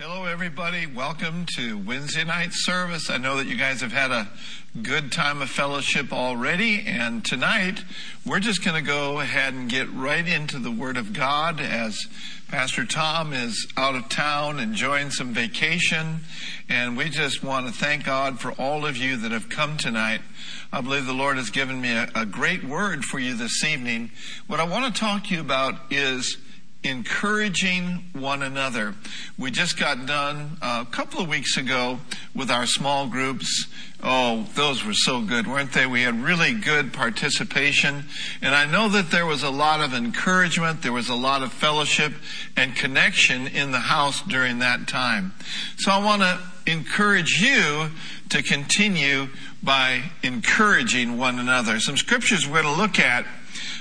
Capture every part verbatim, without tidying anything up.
Hello, everybody. Welcome to Wednesday night service. I know that you guys have had a good time of fellowship already, and tonight we're just going to go ahead and get right into the Word of God as Pastor Tom is out of town enjoying some vacation, and we just want to thank God for all of you that have come tonight. I believe the Lord has given me a, a great word for you this evening. What I want to talk to you about is encouraging one another. We just got done a couple of weeks ago with our small groups. Oh, those were so good, weren't they? We had really good participation. And I know that there was a lot of encouragement. There was a lot of fellowship and connection in the house during that time. So I want to encourage you to continue by encouraging one another. Some scriptures we're going to look at.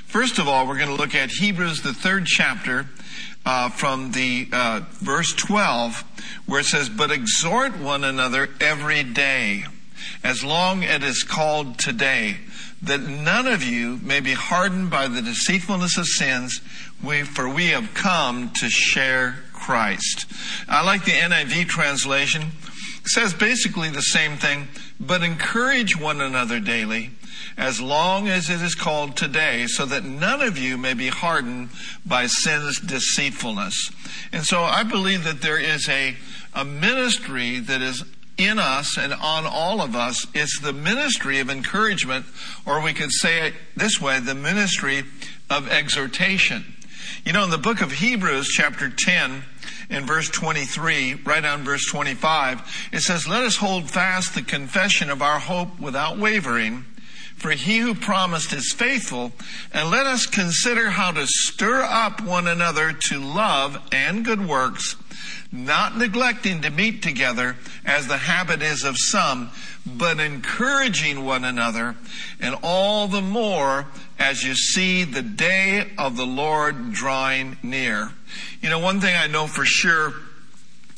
First of all, we're going to look at Hebrews, the third chapter, uh, from the uh, verse twelve, where it says, "But exhort one another every day, as long as it is called today, that none of you may be hardened by the deceitfulness of sins, we, for we have come to share Christ." I like the N I V translation. It says basically the same thing, "But encourage one another daily, as long as it is called today, so that none of you may be hardened by sin's deceitfulness." And so I believe that there is a, a ministry that is in us and on all of us. It's the ministry of encouragement, or we could say it this way, the ministry of exhortation. You know, in the book of Hebrews, chapter ten, in verse twenty-three, right on verse twenty-five, it says, "Let us hold fast the confession of our hope without wavering, for he who promised is faithful, and let us consider how to stir up one another to love and good works, not neglecting to meet together as the habit is of some, but encouraging one another, and all the more as you see the day of the Lord drawing near." You know, one thing I know for sure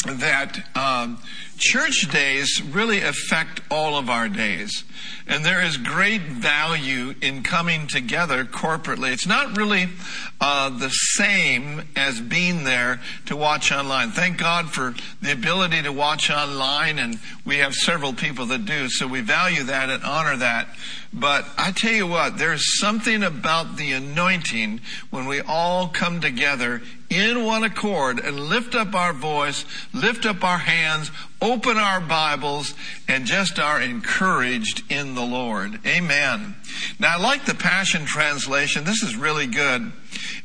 that um, church days really affect all of our days. And there is great value in coming together corporately. It's not really uh, the same as being there to watch online. Thank God for the ability to watch online, and we have several people that do, so we value that and honor that. But I tell you what, there's something about the anointing when we all come together in one accord and lift up our voice, lift up our hands, open our Bibles, and just are encouraged in the Lord. Amen. Now, I like the Passion Translation. This is really good.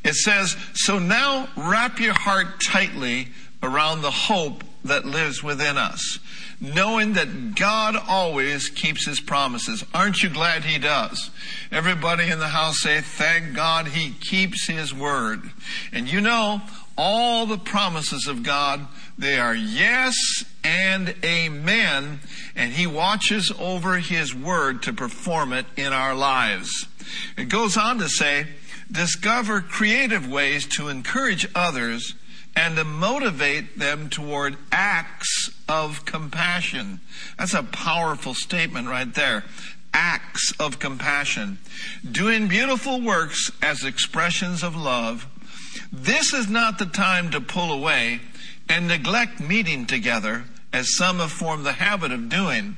It says, "So now wrap your heart tightly around the hope that lives within us, knowing that God always keeps his promises." Aren't you glad he does? Everybody in the house say, "Thank God he keeps his word." And you know, all the promises of God, they are yes and amen, and he watches over his word to perform it in our lives. It goes on to say, "Discover creative ways to encourage others and to motivate them toward acts of compassion." That's a powerful statement right there. Acts of compassion. "Doing beautiful works as expressions of love. This is not the time to pull away and neglect meeting together, as some have formed the habit of doing.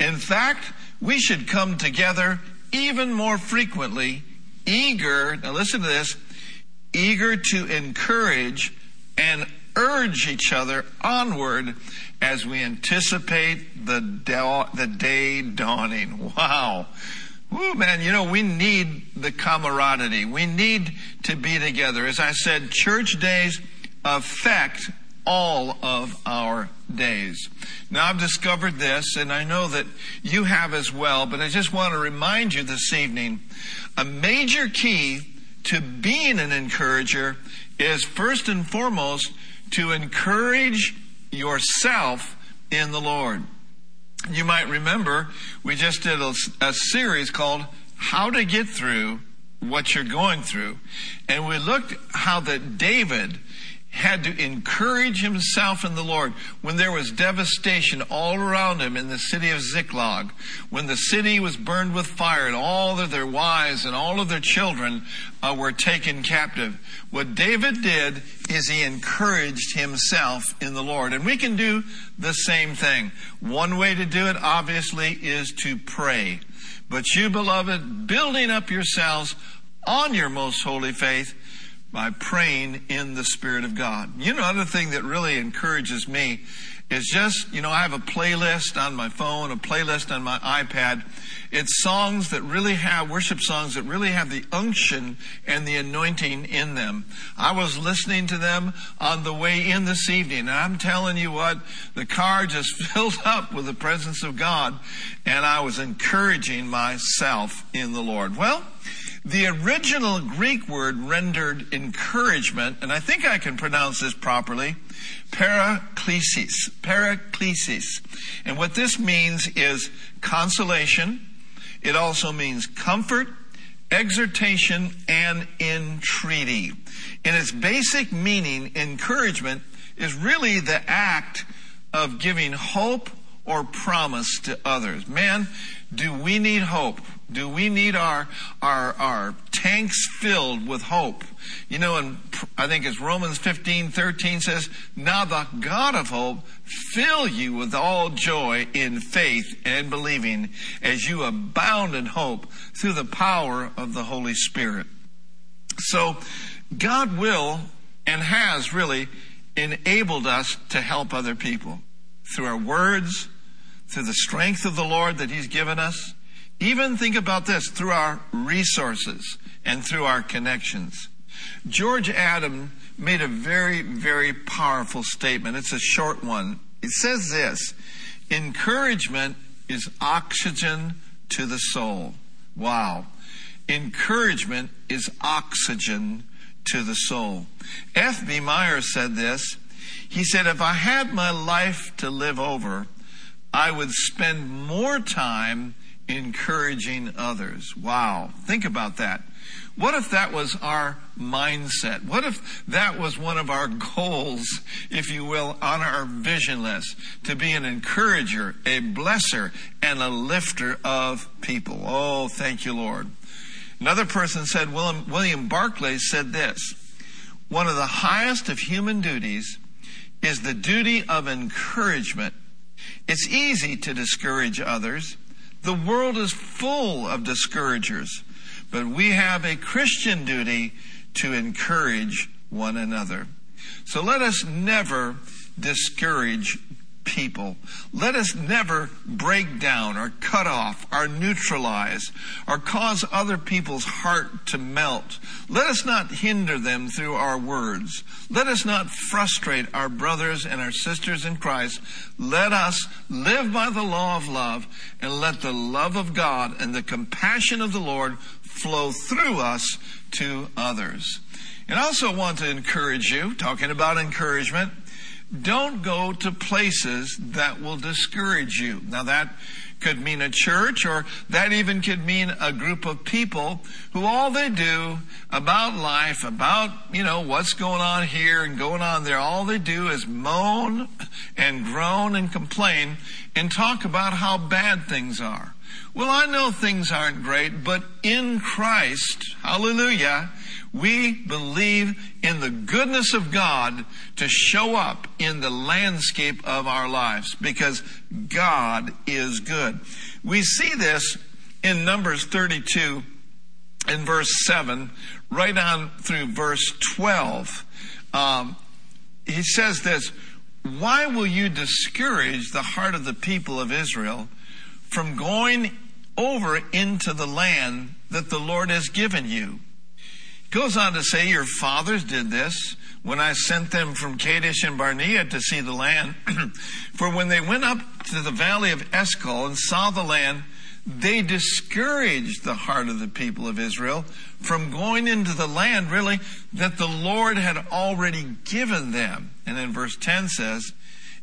In fact, we should come together even more frequently, eager," now listen to this, "eager to encourage and urge each other onward as we anticipate the da- the day dawning." Wow. Woo, man, you know, we need the camaraderie. We need to be together. As I said, church days affect all of our days. Now, I've discovered this, and I know that you have as well, but I just want to remind you this evening, a major key to being an encourager is first and foremost to encourage yourself in the Lord. You might remember we just did a, a series called How to Get Through What You're Going Through, and we looked how that David, had to encourage himself in the Lord when there was devastation all around him in the city of Ziklag, when the city was burned with fire and all of their wives and all of their children uh, were taken captive. What David did is he encouraged himself in the Lord. And we can do the same thing. One way to do it, obviously, is to pray. But you, beloved, building up yourselves on your most holy faith, by praying in the Spirit of God. You know, another thing that really encourages me is just, you know, I have a playlist on my phone, a playlist on my iPad. It's songs that really have, worship songs that really have the unction and the anointing in them. I was listening to them on the way in this evening, and I'm telling you what, the car just filled up with the presence of God, and I was encouraging myself in the Lord. Well, the original Greek word rendered encouragement, and I think I can pronounce this properly, paraklesis, paraklesis. And what this means is consolation. It also means comfort, exhortation, and entreaty. In its basic meaning, encouragement is really the act of giving hope or promise to others. Man, do we need hope? Do we need our our our tanks filled with hope? You know, and I think it's Romans fifteen thirteen says, "Now the God of hope fill you with all joy in faith and believing as you abound in hope through the power of the Holy Spirit." So God will and has really enabled us to help other people through our words, through the strength of the Lord that He's given us. Even think about this, through our resources and through our connections. George Adam made a very, very powerful statement. It's a short one. It says this: encouragement is oxygen to the soul. Wow. Encouragement is oxygen to the soul. F B Meyer said this. He said, if I had my life to live over, I would spend more time encouraging others. Wow. Think about that. What if that was our mindset? What if that was one of our goals, if you will, on our vision list, to be an encourager, a blesser, and a lifter of people? Oh, thank you, Lord. Another person said, William, William Barclay said this: one of the highest of human duties is the duty of encouragement. It's easy to discourage others. The world is full of discouragers, but we have a Christian duty to encourage one another. So let us never discourage people. Let us never break down or cut off or neutralize or cause other people's heart to melt. Let us not hinder them through our words. Let us not frustrate our brothers and our sisters in Christ. Let us live by the law of love and let the love of God and the compassion of the Lord flow through us to others. And I also want to encourage you, talking about encouragement, don't go to places that will discourage you. Now that could mean a church, or that even could mean a group of people who all they do about life, about, you know, what's going on here and going on there, all they do is moan and groan and complain and talk about how bad things are. Well, I know things aren't great, but in Christ, hallelujah, we believe in the goodness of God to show up in the landscape of our lives because God is good. We see this in Numbers thirty-two and verse seven, right on through verse twelve. Um, he says this: why will you discourage the heart of the people of Israel from going over into the land that the Lord has given you? Goes on to say, your fathers did this when I sent them from Kadesh and Barnea to see the land. For when they went up to the valley of Eshcol and saw the land, they discouraged the heart of the people of Israel from going into the land, really, that the Lord had already given them. And then verse ten says,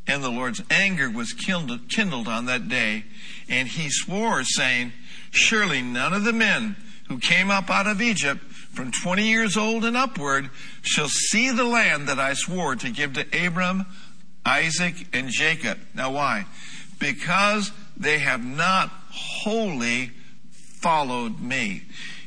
and the Lord's anger was kindled on that day, and he swore, saying, surely none of the men who came up out of Egypt from twenty years old and upward shall see the land that I swore to give to Abram, Isaac, and Jacob. Now why? Because they have not wholly followed me.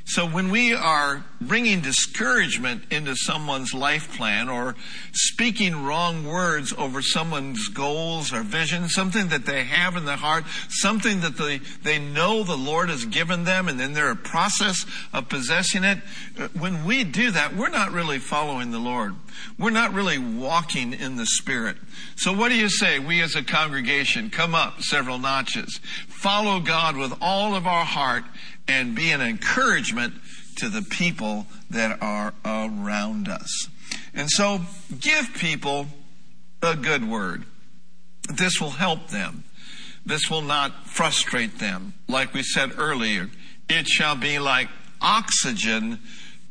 So when we are bringing discouragement into someone's life plan or speaking wrong words over someone's goals or vision, something that they have in their heart, something that they, they know the Lord has given them and then they're a process of possessing it, when we do that, we're not really following the Lord. We're not really walking in the Spirit. So what do you say? We as a congregation come up several notches, follow God with all of our heart, and be an encouragement to the people that are around us. And so give people a good word. This will help them. This will not frustrate them. Like we said earlier, it shall be like oxygen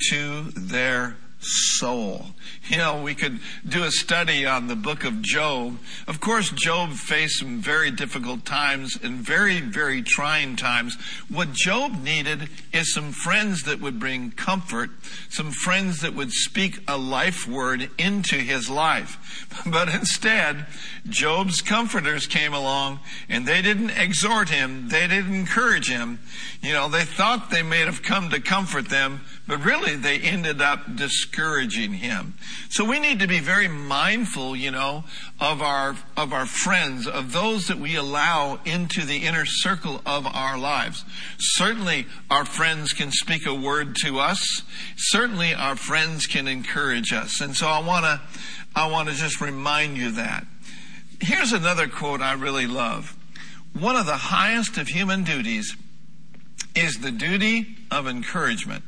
to their soul. You know, we could do a study on the book of Job. Of course, Job faced some very difficult times and very, very trying times. What Job needed is some friends that would bring comfort, some friends that would speak a life word into his life. But instead, Job's comforters came along and they didn't exhort him. They didn't encourage him. You know, they thought they may have come to comfort them, but really they ended up discouraging him. So we need to be very mindful, you know, of our, of our friends, of those that we allow into the inner circle of our lives. Certainly our friends can speak a word to us. Certainly our friends can encourage us. And so I want to, I want to just remind you that. Here's another quote I really love. One of the highest of human duties is the duty of encouragement.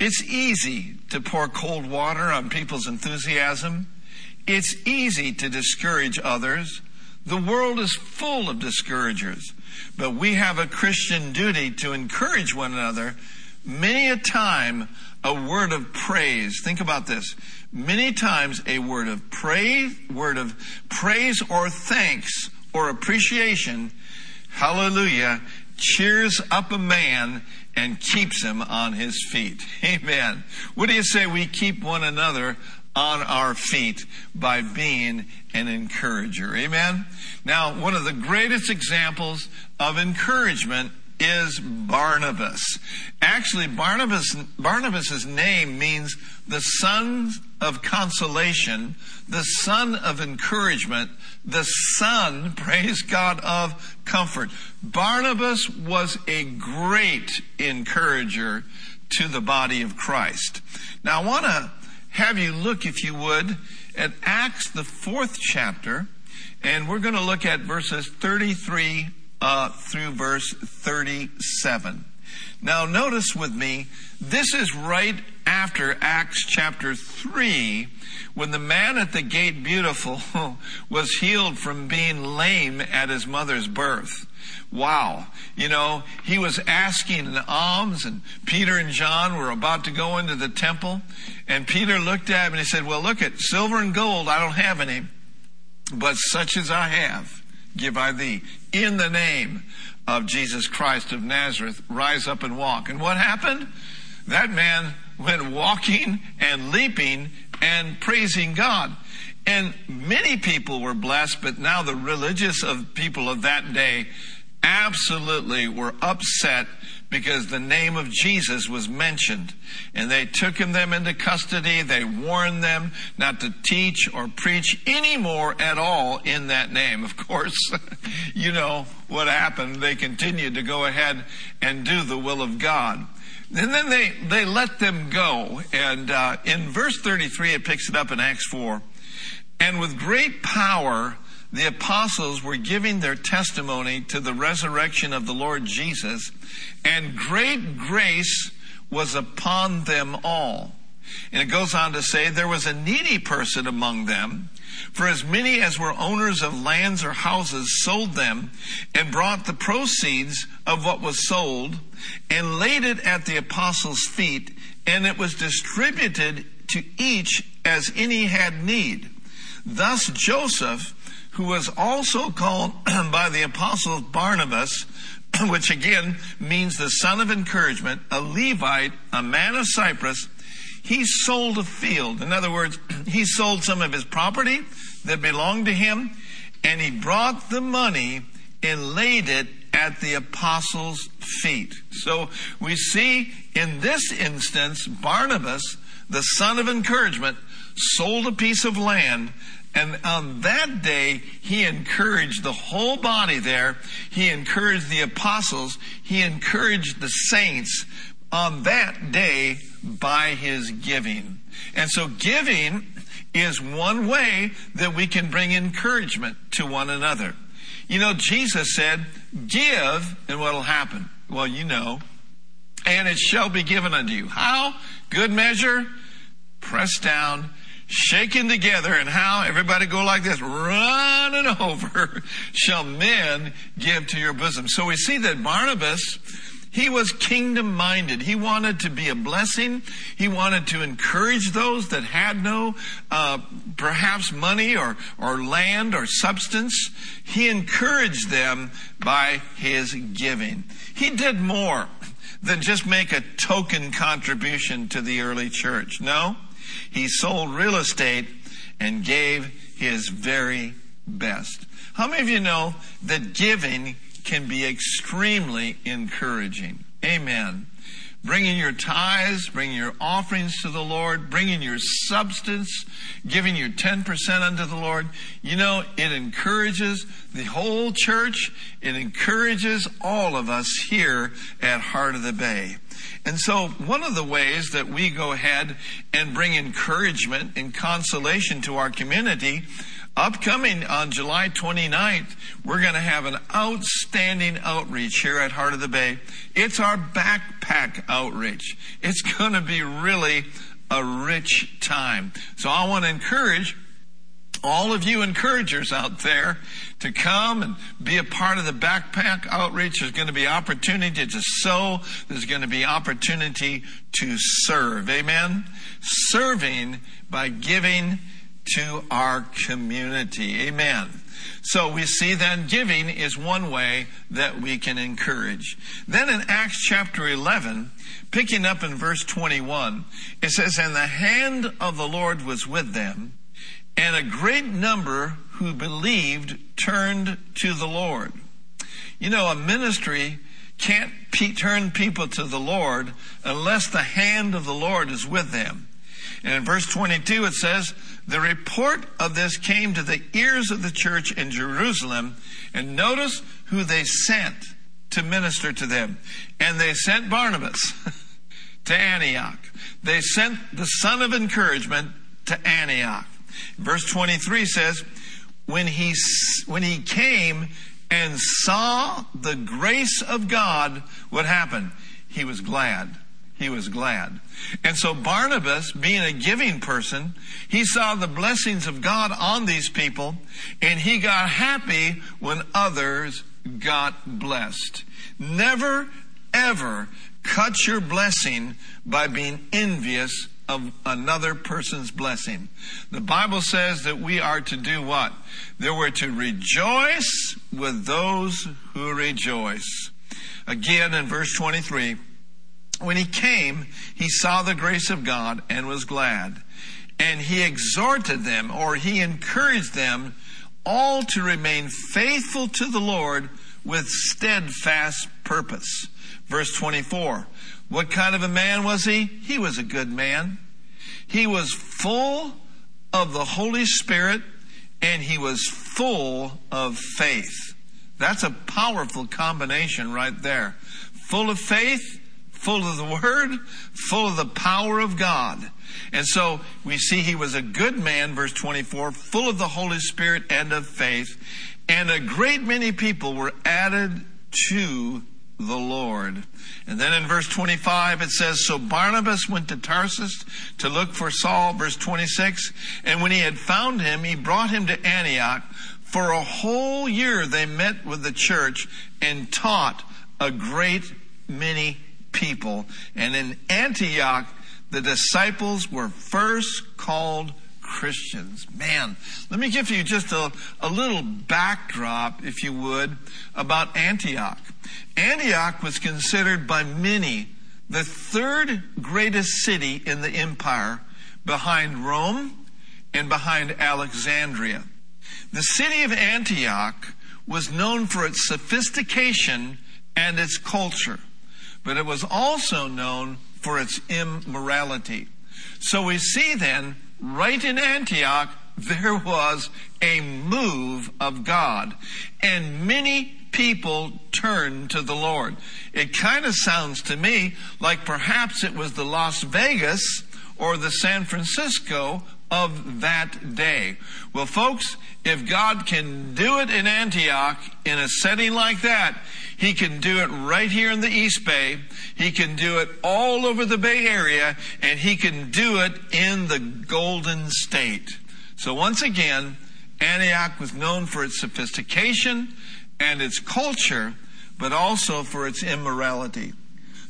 It's easy to pour cold water on people's enthusiasm. It's easy to discourage others. The world is full of discouragers, but we have a Christian duty to encourage one another. Many a time, a word of praise. Think about this. Many times a word of praise, word of praise or thanks or appreciation, hallelujah, cheers up a man and keeps him on his feet. Amen. What do you say? We keep one another on our feet by being an encourager. Amen. Now, one of the greatest examples of encouragement is Barnabas. Actually, Barnabas, Barnabas's name means the son of consolation, the son of encouragement, the son, praise God, of comfort. Barnabas was a great encourager to the body of Christ. Now I want to have you look, if you would, at Acts, the fourth chapter, and we're going to look at verses thirty-three uh, through verse thirty-seven. Now notice with me, this is right after Acts chapter three, when the man at the gate beautiful was healed from being lame at his mother's birth. Wow. You know, he was asking an alms, and Peter and John were about to go into the temple, and Peter looked at him and he said, well, look at silver and gold, I don't have any, but such as I have, give I thee. In the name of Jesus Christ of Nazareth, rise up and walk. And what happened? That man went walking and leaping and praising God. And many people were blessed, but now the religious of people of that day absolutely were upset because the name of Jesus was mentioned. And they took him them into custody. They warned them not to teach or preach anymore at all in that name. Of course, you know what happened. They continued to go ahead and do the will of God. And then they, they let them go. And uh, in verse thirty-three, it picks it up in Acts four. And with great power, the apostles were giving their testimony to the resurrection of the Lord Jesus, and great grace was upon them all. And it goes on to say, there was a needy person among them, for as many as were owners of lands or houses sold them and brought the proceeds of what was sold and laid it at the apostles' feet, and it was distributed to each as any had need. Thus Joseph, who was also called by the apostles Barnabas, which again means the son of encouragement, a Levite, a man of Cyprus, he sold a field. In other words, he sold some of his property that belonged to him, and he brought the money and laid it at the apostles' feet. So we see in this instance, Barnabas, the son of encouragement, sold a piece of land, and on that day, he encouraged the whole body there. He encouraged the apostles. He encouraged the saints on that day by his giving. And so giving is one way that we can bring encouragement to one another. You know, Jesus said, give, and what'll happen? Well, you know, and it shall be given unto you. How? Good measure, pressed down, shaken together, and how? Everybody go like this, running over, shall men give to your bosom. So we see that Barnabas, he was kingdom-minded. He wanted to be a blessing. He wanted to encourage those that had no, uh, perhaps money or, or land or substance. He encouraged them by his giving. He did more than just make a token contribution to the early church. No, he sold real estate and gave his very best. How many of you know that giving can be extremely encouraging? Amen. Bringing your tithes, bringing your offerings to the Lord, bringing your substance, giving your ten percent unto the Lord. You know, it encourages the whole church. It encourages all of us here at Heart of the Bay. And so one of the ways that we go ahead and bring encouragement and consolation to our community, upcoming on July twenty-ninth, we're going to have an outstanding outreach here at Heart of the Bay. It's our backpack outreach. It's going to be really a rich time. So I want to encourage all of you encouragers out there to come and be a part of the backpack outreach. There's going to be opportunity to sow. There's going to be opportunity to serve. Amen? Serving by giving to our community. Amen. So we see then giving is one way that we can encourage. Then in Acts chapter eleven, picking up in verse twenty-one, it says, and the hand of the Lord was with them, and a great number who believed turned to the Lord. You know, a ministry can't pe- turn people to the Lord unless the hand of the Lord is with them. And in verse twenty-two, it says, the report of this came to the ears of the church in Jerusalem. And notice who they sent to minister to them. And they sent Barnabas to Antioch. They sent the son of encouragement to Antioch. Verse twenty-three says, when he, when he came and saw the grace of God, what happened? He was glad. He was glad. And so Barnabas, being a giving person, he saw the blessings of God on these people, and he got happy when others got blessed. Never, ever cut your blessing by being envious of another person's blessing. The Bible says that we are to do what? That we're to rejoice with those who rejoice. Again, in verse twenty-three, when he came, he saw the grace of God and was glad. And he exhorted them, or he encouraged them, all to remain faithful to the Lord with steadfast purpose. Verse twenty-four, what kind of a man was he? He was a good man. He was full of the Holy Spirit, and he was full of faith. That's a powerful combination right there. Full of faith, full of the Word, full of the power of God. And so we see he was a good man, verse twenty-four, full of the Holy Spirit and of faith. And a great many people were added to the Lord. And then in verse twenty-five it says, so Barnabas went to Tarsus to look for Saul, verse twenty-six. And when he had found him, he brought him to Antioch. For a whole year they met with the church and taught a great many people. people. And in Antioch, the disciples were first called Christians. Man, let me give you just a, a little backdrop, if you would, about Antioch. Antioch was considered by many the third greatest city in the empire, behind Rome and behind Alexandria. The city of Antioch was known for its sophistication and its culture, but it was also known for its immorality. So we see then, right in Antioch, there was a move of God, and many people turned to the Lord. It kind of sounds to me like perhaps it was the Las Vegas or the San Francisco of that day. Well, folks, if God can do it in Antioch in a setting like that, He can do it right here in the East Bay. He can do it all over the Bay Area, and He can do it in the Golden State. So once again, Antioch was known for its sophistication and its culture, but also for its immorality.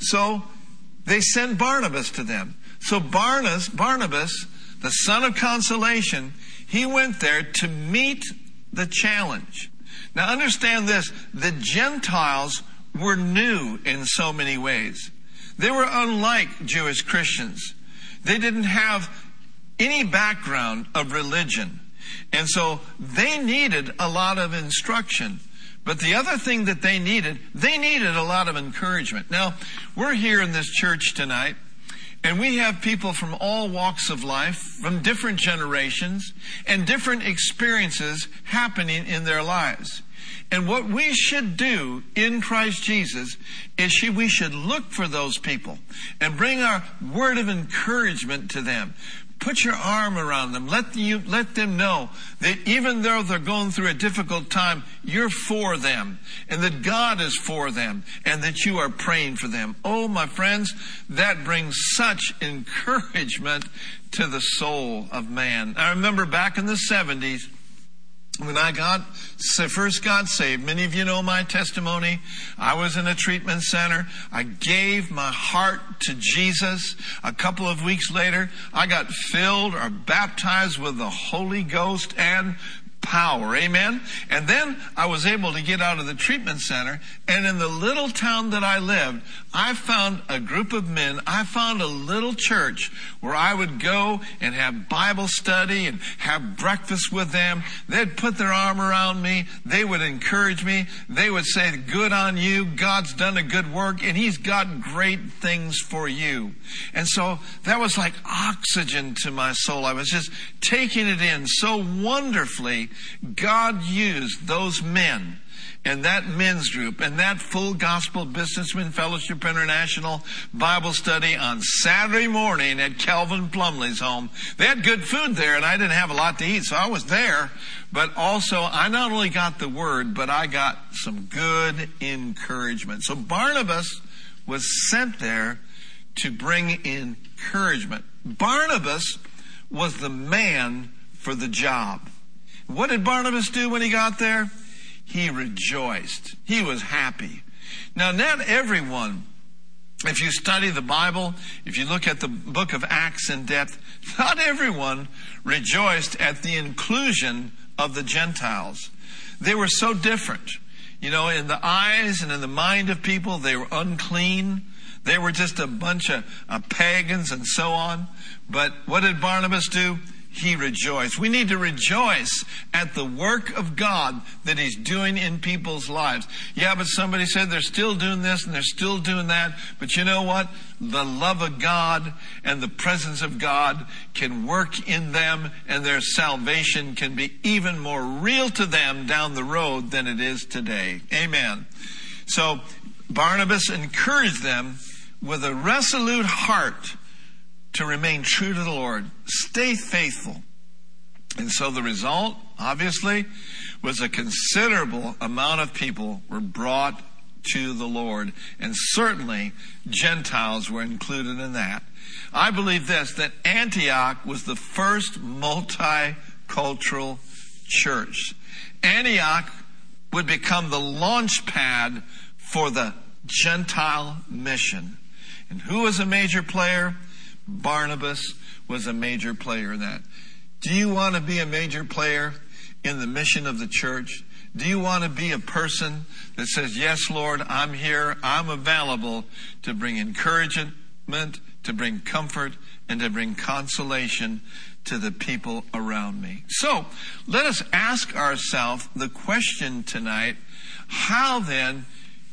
So they send Barnabas to them. So Barnabas, Barnabas, the son of consolation, he went there to meet the challenge. Now understand this, the Gentiles were new in so many ways. They were unlike Jewish Christians. They didn't have any background of religion. And so they needed a lot of instruction. But the other thing that they needed, they needed a lot of encouragement. Now, we're here in this church tonight, and we have people from all walks of life, from different generations, and different experiences happening in their lives. And what we should do in Christ Jesus is we should look for those people and bring our word of encouragement to them. Put your arm around them. Let you, let them know that even though they're going through a difficult time, you're for them, and that God is for them, and that you are praying for them. Oh, my friends, that brings such encouragement to the soul of man. I remember back in the seventies, when I got first got saved, many of you know my testimony. I was in a treatment center. I gave my heart to Jesus. A couple of weeks later, I got filled or baptized with the Holy Ghost and power. Amen? And then I was able to get out of the treatment center. And in the little town that I lived, I found a group of men. I found a little church where I would go and have Bible study and have breakfast with them. They'd put their arm around me. They would encourage me. They would say, good on you. God's done a good work, and He's got great things for you. And so that was like oxygen to my soul. I was just taking it in so wonderfully. God used those men and that men's group and that Full Gospel Businessmen Fellowship International Bible study on Saturday morning at Calvin Plumley's home. They had good food there, and I didn't have a lot to eat, so I was there. But also, I not only got the word, but I got some good encouragement. So Barnabas was sent there to bring encouragement. Barnabas was the man for the job. What did Barnabas do when he got there? He rejoiced. He was happy. Now, not everyone, if you study the Bible, if you look at the book of Acts in depth, not everyone rejoiced at the inclusion of the Gentiles. They were so different. You know, in the eyes and in the mind of people, they were unclean. They were just a bunch of, of pagans and so on. But what did Barnabas do? He rejoiced. We need to rejoice at the work of God that He's doing in people's lives. Yeah, but somebody said they're still doing this and they're still doing that. But you know what? The love of God and the presence of God can work in them, and their salvation can be even more real to them down the road than it is today. Amen. So Barnabas encouraged them with a resolute heart to remain true to the Lord. Stay faithful. And so the result, obviously, was a considerable amount of people were brought to the Lord. And certainly, Gentiles were included in that. I believe this, that Antioch was the first multicultural church. Antioch would become the launch pad for the Gentile mission. And who was a major player? Barnabas was a major player in that. Do you want to be a major player in the mission of the church? Do you want to be a person that says, yes, Lord, I'm here, I'm available to bring encouragement, to bring comfort, and to bring consolation to the people around me? So let us ask ourselves the question tonight, how then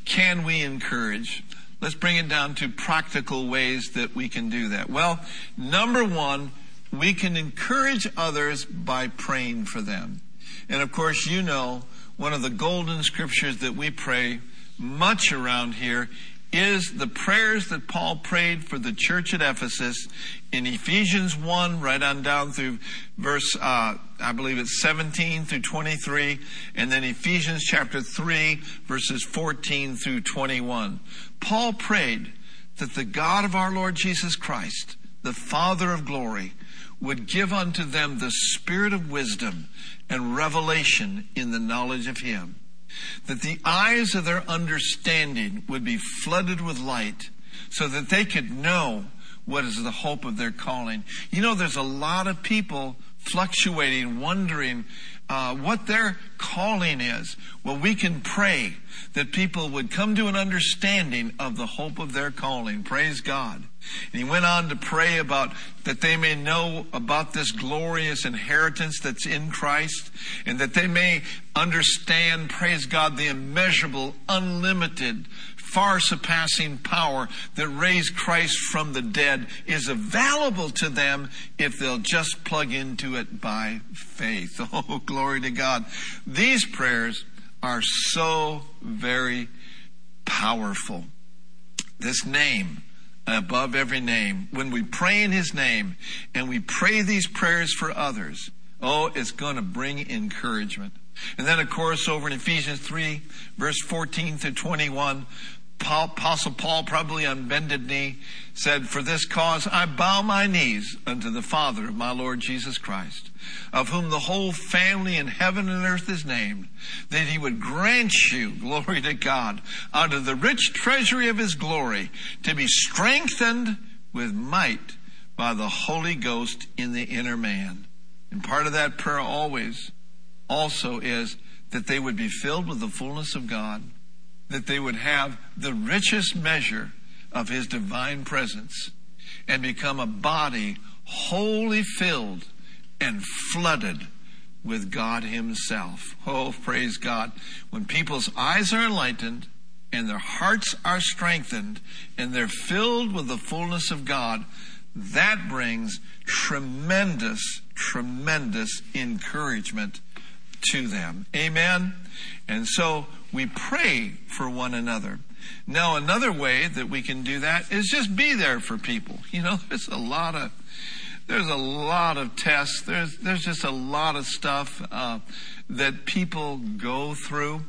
can we encourage? Let's bring it down to practical ways that we can do that. Well, number one, we can encourage others by praying for them. And of course, you know, one of the golden scriptures that we pray much around here is the prayers that Paul prayed for the church at Ephesus in Ephesians one, right on down through verse, uh, I believe it's seventeen through twenty-three, and then Ephesians chapter three, verses fourteen through twenty-one. Paul prayed that the God of our Lord Jesus Christ, the Father of glory, would give unto them the spirit of wisdom and revelation in the knowledge of him, that the eyes of their understanding would be flooded with light so that they could know what is the hope of their calling. You know, there's a lot of people fluctuating, wondering uh, what their calling is. Well, we can pray that people would come to an understanding of the hope of their calling. Praise God. And he went on to pray about that they may know about this glorious inheritance that's in Christ, and that they may understand, praise God, the immeasurable, unlimited, far surpassing power that raised Christ from the dead is available to them if they'll just plug into it by faith. Oh, glory to God. These prayers are so very powerful. This name, above every name, when we pray in his name and we pray these prayers for others, oh, it's going to bring encouragement. And then, of course, over in Ephesians three, verse fourteen to twenty-one, Paul, Apostle Paul, probably on bended knee, said, "For this cause I bow my knees unto the Father of my Lord Jesus Christ, of whom the whole family in heaven and earth is named, that he would grant you," glory to God, "out of the rich treasury of his glory, to be strengthened with might by the Holy Ghost in the inner man." And part of that prayer always also is that they would be filled with the fullness of God, that they would have the richest measure of his divine presence and become a body wholly filled and flooded with God himself. Oh, praise God. When people's eyes are enlightened and their hearts are strengthened and they're filled with the fullness of God, that brings tremendous, tremendous encouragement to them. Amen. And so we pray for one another. Now, another way that we can do that is just be there for people. You know, there's a lot of there's a lot of tests. There's there's just a lot of stuff uh, that people go through,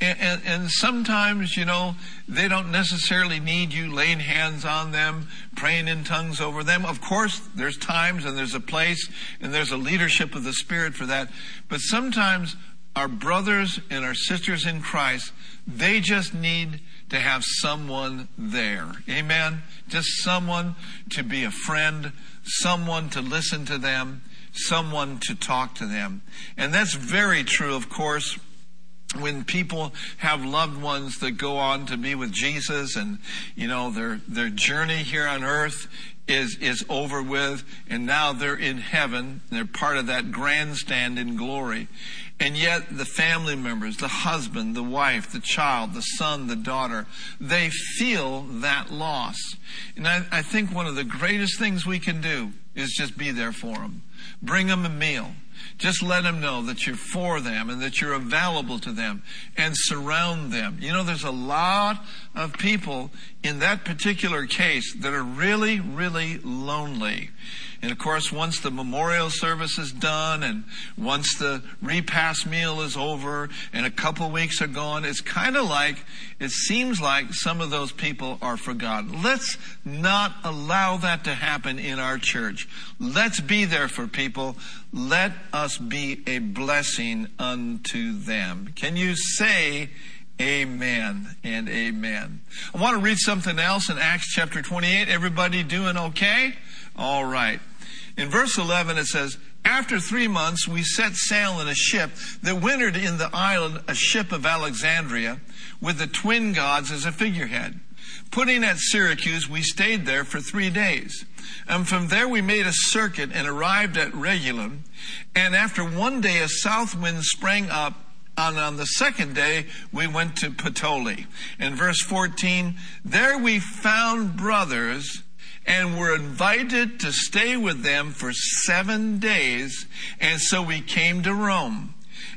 and, and, and sometimes, you know, they don't necessarily need you laying hands on them, praying in tongues over them. Of course, there's times and there's a place and there's a leadership of the Spirit for that. But sometimes our brothers and our sisters in Christ, they just need to have someone there. Amen? Just someone to be a friend, someone to listen to them, someone to talk to them. And that's very true, of course, when people have loved ones that go on to be with Jesus and, you know, their their journey here on earth is is over with, and now they're in heaven. They're part of that grandstand in glory. And yet the family members, the husband, the wife, the child, the son, the daughter, they feel that loss. And I, I think one of the greatest things we can do is just be there for them. Bring them a meal. Just let them know that you're for them and that you're available to them, and surround them. You know, there's a lot of people in that particular case that are really, really lonely. And of course, once the memorial service is done and once the repast meal is over and a couple weeks are gone, it's kind of like, it seems like some of those people are forgotten. Let's not allow that to happen in our church. Let's be there for people. Let us be a blessing unto them. Can you say amen and amen? I want to read something else in Acts chapter twenty-eight. Everybody doing okay? All right. In verse eleven, it says, After three months, we set sail in a ship that wintered in the island, a ship of Alexandria, with the twin gods as a figurehead. Putting at Syracuse, we stayed there for three days. And from there we made a circuit and arrived at Regulum. And after one day, a south wind sprang up. And on the second day, we went to Patoli. In verse fourteen, there we found brothers and were invited to stay with them for seven days. And so we came to Rome.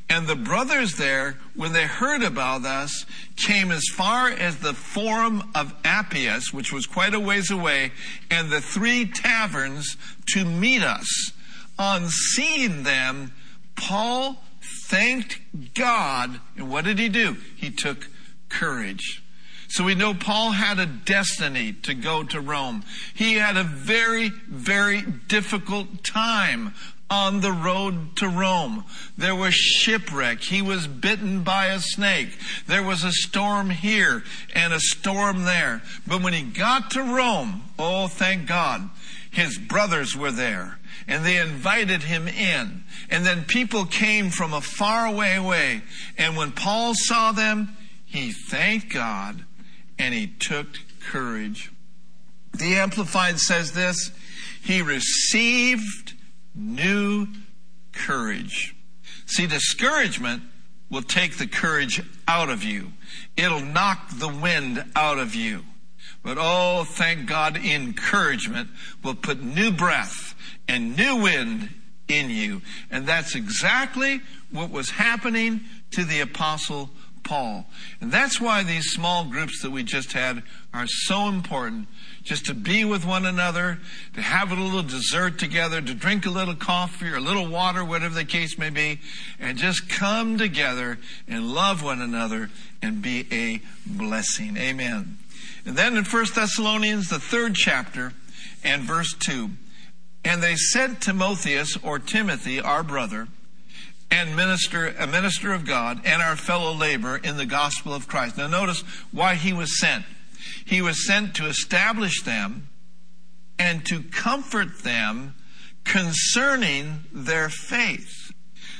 And the brothers there, when they heard about us, came as far as the Forum of Appius, which was quite a ways away, and the three taverns to meet us. On seeing them, Paul thanked God. And what did he do? He took courage. So we know Paul had a destiny to go to Rome. He had a very, very difficult time on the road to Rome. There was shipwreck. He was bitten by a snake. There was a storm here and a storm there. But when he got to Rome, oh, thank God, his brothers were there. And they invited him in. And then people came from a faraway way. And when Paul saw them, he thanked God and he took courage. The Amplified says this, he received new courage. See, discouragement will take the courage out of you. It'll knock the wind out of you. But oh, thank God, encouragement will put new breath and new wind in you. And that's exactly what was happening to the Apostle Paul. And that's why these small groups that we just had are so important. Just to be with one another, to have a little dessert together, to drink a little coffee or a little water, whatever the case may be, and just come together and love one another and be a blessing. Amen. And then in First Thessalonians, the third chapter and verse two, and they sent Timotheus, or Timothy, our brother, and minister, a minister of God, and our fellow laborer in the gospel of Christ. Now notice why he was sent. He was sent to establish them and to comfort them concerning their faith.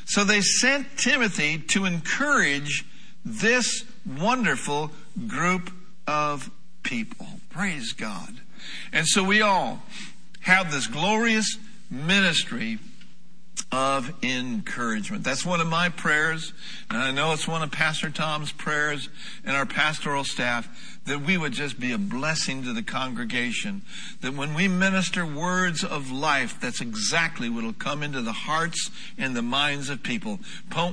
So they sent Timothy to encourage this wonderful group of people. Praise God. And so we all have this glorious ministry of encouragement. That's one of my prayers, and I know it's one of Pastor Tom's prayers and our pastoral staff, that we would just be a blessing to the congregation, that when we minister words of life, that's exactly what will come into the hearts and the minds of people.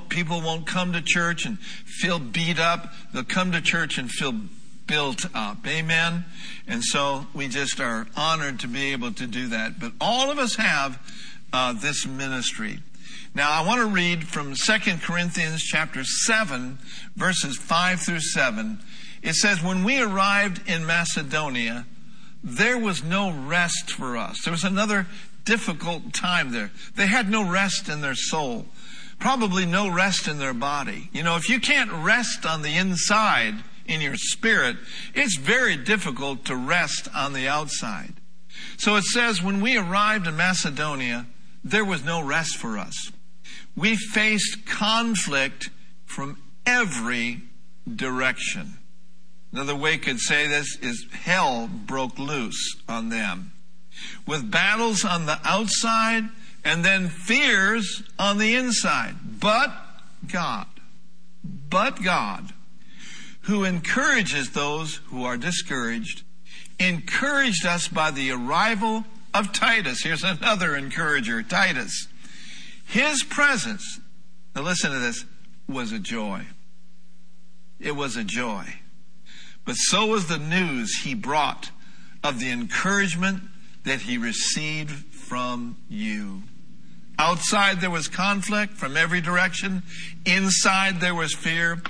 People won't come to church and feel beat up. They'll come to church and feel built up. Amen. And so we just are honored to be able to do that. But all of us have uh, this ministry. Now I want to read from Second Corinthians chapter seven, verses five through seven. It says, when we arrived in Macedonia, there was no rest for us. There was another difficult time there. They had no rest in their soul. Probably no rest in their body. You know, if you can't rest on the inside, in your spirit, it's very difficult to rest on the outside. So it says, when we arrived in Macedonia, there was no rest for us. We faced conflict from every direction. Another way could say this is hell broke loose on them, with battles on the outside and then fears on the inside. But God, but God, who encourages those who are discouraged, encouraged us by the arrival of Titus. Here's another encourager, Titus. His presence, now listen to this, was a joy. It was a joy. But so was the news he brought of the encouragement that he received from you. Outside there was conflict from every direction. Inside there was fear.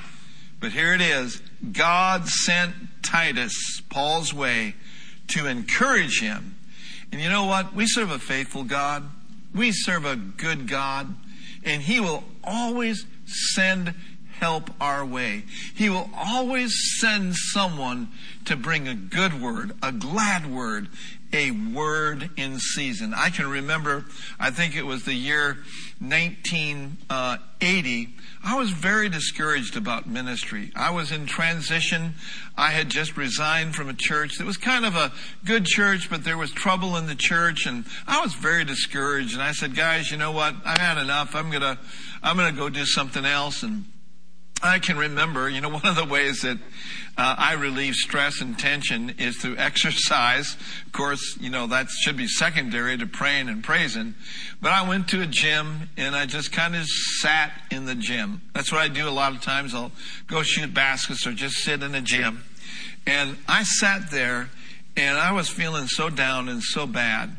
But here it is, God sent Titus, Paul's way, to encourage him. And you know what? We serve a faithful God. We serve a good God. And he will always send help our way. He will always send someone to bring a good word, a glad word, a word in season. I can remember, I think it was the year nineteen eighty, I was very discouraged about ministry. I was in transition. I had just resigned from a church that was kind of a good church, but there was trouble in the church, and I was very discouraged. And I said, guys, you know what? I've had enough. I'm gonna, I'm gonna go do something else. And I can remember, you know, one of the ways that uh, I relieve stress and tension is through exercise. Of course, you know, that should be secondary to praying and praising. But I went to a gym, and I just kind of sat in the gym. That's what I do a lot of times. I'll go shoot baskets or just sit in a gym. And I sat there, and I was feeling so down and so bad.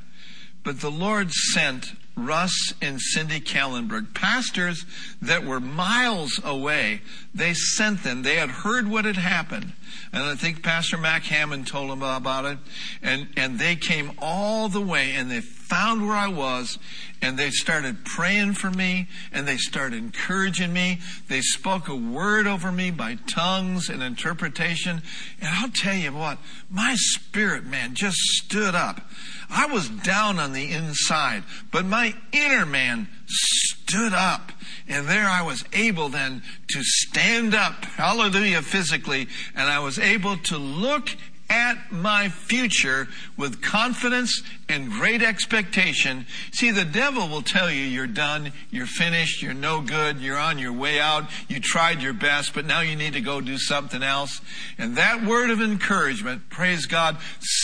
But the Lord sent Russ and Cindy Kallenberg, pastors that were miles away. They sent them. They had heard what had happened. And I think Pastor Mac Hammond told them about it. And, and they came all the way, and they found where I was, and they started praying for me, and they started encouraging me. They spoke a word over me by tongues and interpretation. And I'll tell you what, my spirit, man, just stood up. I was down on the inside, but my inner man stood up. And there I was able then to stand up, hallelujah, physically. And I was able to look at my future with confidence and great expectation. See, the devil will tell you you're done, you're finished, you're no good, you're on your way out, you tried your best, but now you need to go do something else. And that word of encouragement, praise God,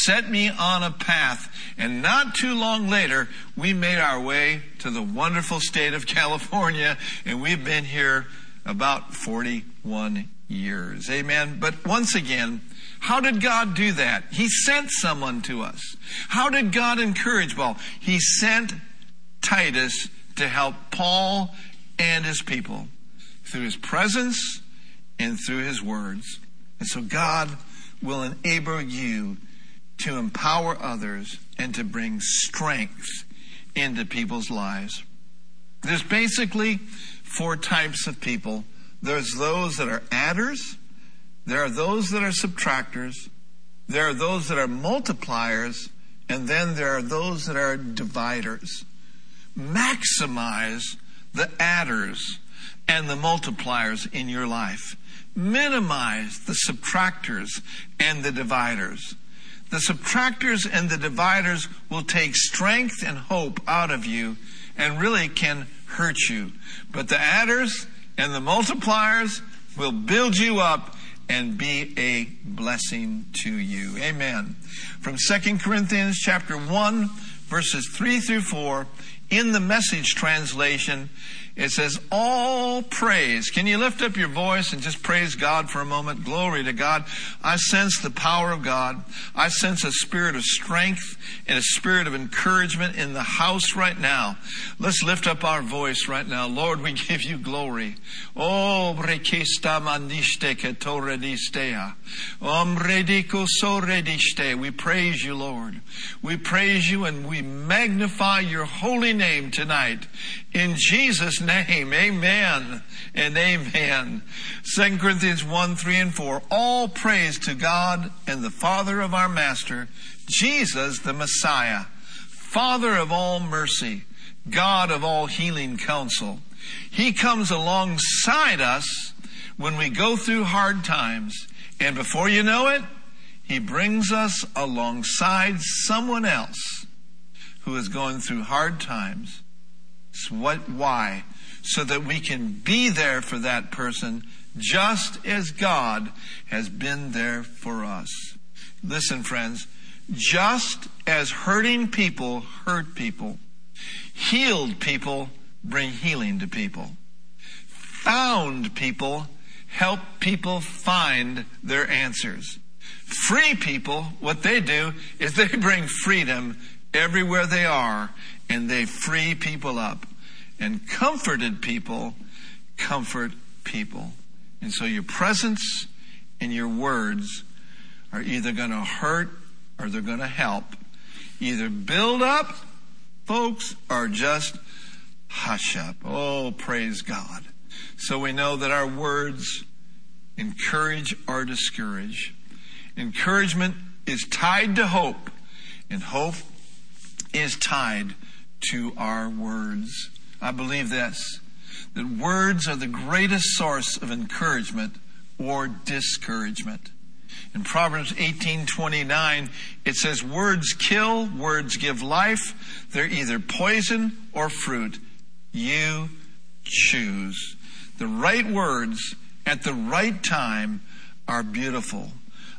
set me on a path. And not too long later, we made our way to the wonderful state of California, and we've been here about forty-one years. Amen. But once again, how did God do that? He sent someone to us. How did God encourage Paul? He sent Titus to help Paul and his people through his presence and through his words. And so God will enable you to empower others and to bring strength into people's lives. There's basically four types of people. There's those that are adders. There are those that are subtractors, there are those that are multipliers, and then there are those that are dividers. Maximize the adders and the multipliers in your life. Minimize the subtractors and the dividers. The subtractors and the dividers will take strength and hope out of you and really can hurt you. But the adders and the multipliers will build you up and be a blessing to you. Amen. From Second Corinthians chapter one, verses three through four, in the Message translation, it says, all praise. Can you lift up your voice and just praise God for a moment? Glory to God. I sense the power of God. I sense a spirit of strength and a spirit of encouragement in the house right now. Let's lift up our voice right now. Lord, we give you glory. Oh, we praise you, Lord. We praise you and we magnify your holy name tonight. In Jesus' name, amen and amen. Second Corinthians one, three, and four. All praise to God and the Father of our Master, Jesus the Messiah, Father of all mercy, God of all healing counsel. He comes alongside us when we go through hard times. And before you know it, He brings us alongside someone else who is going through hard times. What? Why? So that we can be there for that person just as God has been there for us. Listen, friends, just as hurting people hurt people, healed people bring healing to people, found people help people find their answers, free people, what they do is they bring freedom everywhere they are, and they free people up. And comforted people comfort people. And so your presence and your words are either going to hurt or they're going to help. Either build up, folks, or just hush up. Oh, praise God. So we know that our words encourage or discourage. Encouragement is tied to hope, and hope is tied to our words. I believe this, that words are the greatest source of encouragement or discouragement. In Proverbs eighteen twenty-nine, it says, words kill, words give life. They're either poison or fruit. You choose. The right words at the right time are beautiful.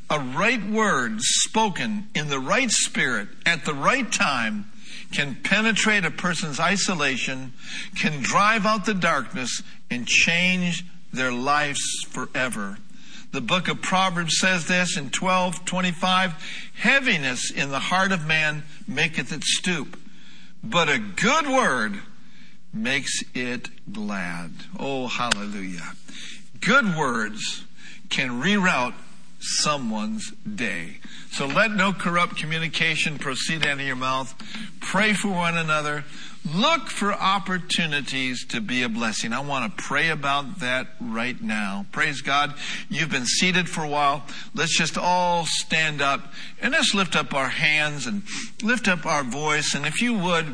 A right word spoken in the right spirit at the right time can penetrate a person's isolation, can drive out the darkness, and change their lives forever. The book of Proverbs says this in twelve twenty-five, heaviness in the heart of man maketh it stoop, but a good word makes it glad. Oh, hallelujah. Good words can reroute someone's day. So let no corrupt communication proceed out of your mouth. Pray for one another. Look for opportunities to be a blessing. I want to pray about that right now. Praise God. You've been seated for a while. Let's just all stand up and let's lift up our hands and lift up our voice. And if you would,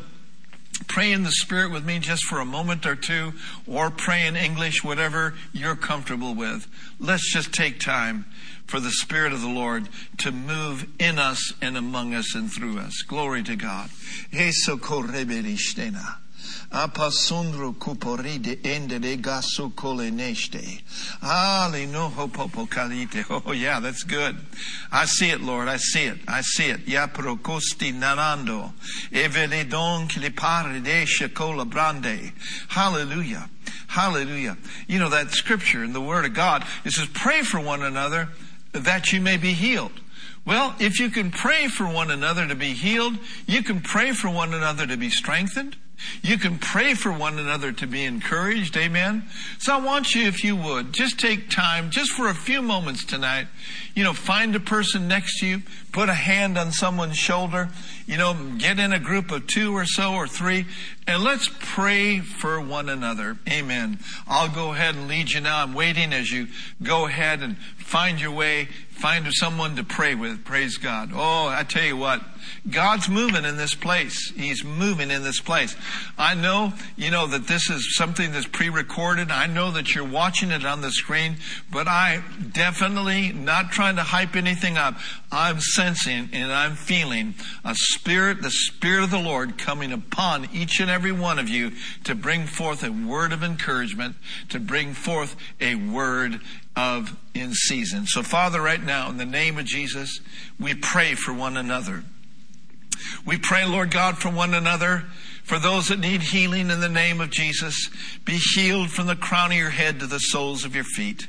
pray in the Spirit with me just for a moment or two, or pray in English, whatever you're comfortable with. Let's just take time for the Spirit of the Lord to move in us and among us and through us. Glory to God. Apasundru kupori de ende de gasu koleneste. Ali no hopopo kalite. Oh yeah, that's good. I see it, Lord. I see it. I see it. Ya prokosti narando. Evele don kilipare de shakola brande. Hallelujah. Hallelujah. You know that scripture in the Word of God. It says, pray for one another that you may be healed. Well, if you can pray for one another to be healed, you can pray for one another to be strengthened. You can pray for one another to be encouraged. Amen. So I want you, if you would, just take time, just for a few moments tonight, you know, find a person next to you, put a hand on someone's shoulder, you know, get in a group of two or so or three, and let's pray for one another. Amen. I'll go ahead and lead you now. I'm waiting as you go ahead and find your way, find someone to pray with. Praise God. Oh, I tell you what, God's moving in this place. He's moving in this place. I know, you know, that this is something that's pre-recorded. I know that you're watching it on the screen, but I definitely, not trying to hype anything up, I'm sensing and I'm feeling a spirit, the Spirit of the Lord coming upon each and every one of you to bring forth a word of encouragement, to bring forth a word of in season. So Father, right now, in the name of Jesus, we pray for one another. We pray, Lord God, for one another. For those that need healing in the name of Jesus, be healed from the crown of your head to the soles of your feet.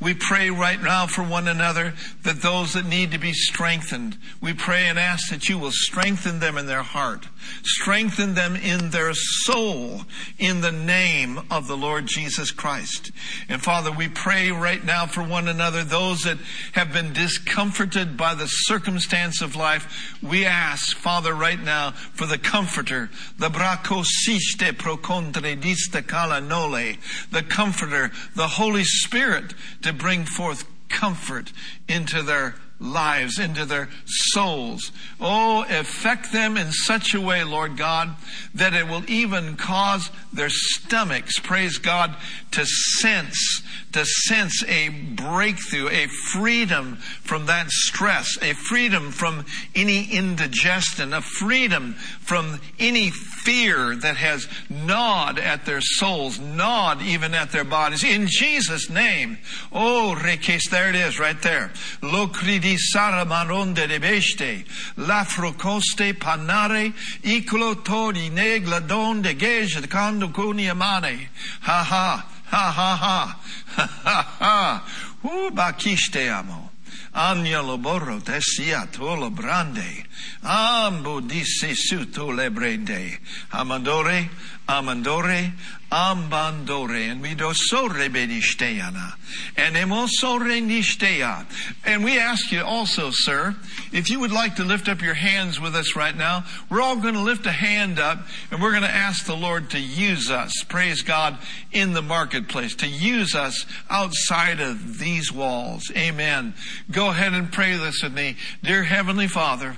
We pray right now for one another that those that need to be strengthened, we pray and ask that you will strengthen them in their heart, strengthen them in their soul in the name of the Lord Jesus Christ. And Father, we pray right now for one another, those that have been discomforted by the circumstance of life. We ask, Father, right now for the Comforter, the Bracosiste Procontredista Calanole, the Comforter, the Holy Spirit, to bring forth comfort into their lives, into their souls. Oh, affect them in such a way, Lord God, that it will even cause their stomachs, praise God, to sense, to sense a breakthrough, a freedom from that stress, a freedom from any indigestion, a freedom from any fear that has gnawed at their souls, gnawed even at their bodies. In Jesus' name. Oh, Rekes, there it is right there. Locridi saramaronde debeste, lafrocoste panare, iclotori negladon de gege, canducuniamane. Ha ha. Ha ha ha, ha ha ha, who bakiste amo, anya loboro tesia tolo brande, ambo disi su to lebrende, amandore, amandore, ambandoren midosorebenisteana, and emosorenistea. And we ask you also, sir, if you would like to lift up your hands with us right now. We're all going to lift a hand up, and we're going to ask the Lord to use us, praise God, in the marketplace, to use us outside of these walls. Amen. Go ahead and pray this with me. Dear Heavenly Father,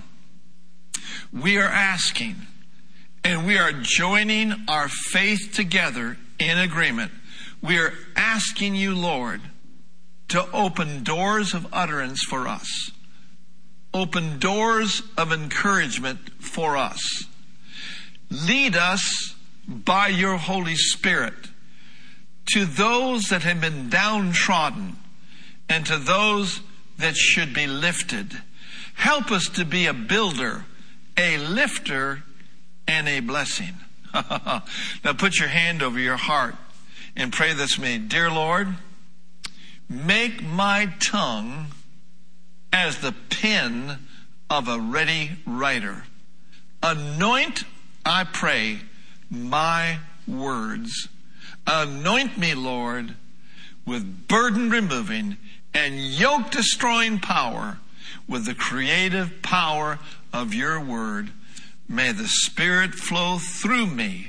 we are asking, and we are joining our faith together in agreement. We are asking you, Lord, to open doors of utterance for us. Open doors of encouragement for us. Lead us by your Holy Spirit to those that have been downtrodden and to those that should be lifted. Help us to be a builder, a lifter, and a blessing. Now put your hand over your heart and pray this with me. Dear Lord, make my tongue as the pen of a ready writer. Anoint, I pray, my words. Anoint me, Lord, with burden-removing and yoke-destroying power, with the creative power of your word. May the Spirit flow through me,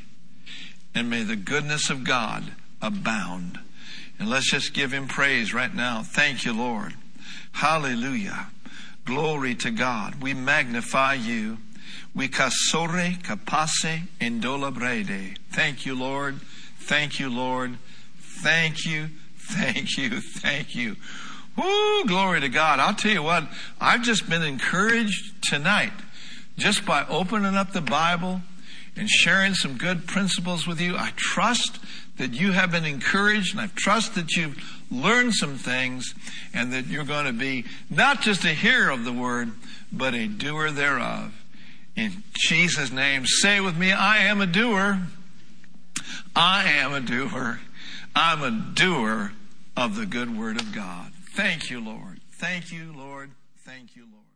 and may the goodness of God abound. And let's just give him praise right now. Thank you, Lord. Hallelujah. Glory to God. We magnify you. We kasore kapase indolabrede. Thank you, Lord. Thank you, Lord. Thank you. Thank you. Thank you. Woo, glory to God. I'll tell you what, I've just been encouraged tonight just by opening up the Bible and sharing some good principles with you. I trust that you have been encouraged, and I trust that you've learned some things, and that you're going to be not just a hearer of the word, but a doer thereof. In Jesus' name, say with me, I am a doer. I am a doer. I'm a doer of the good word of God. Thank you, Lord. Thank you, Lord. Thank you, Lord.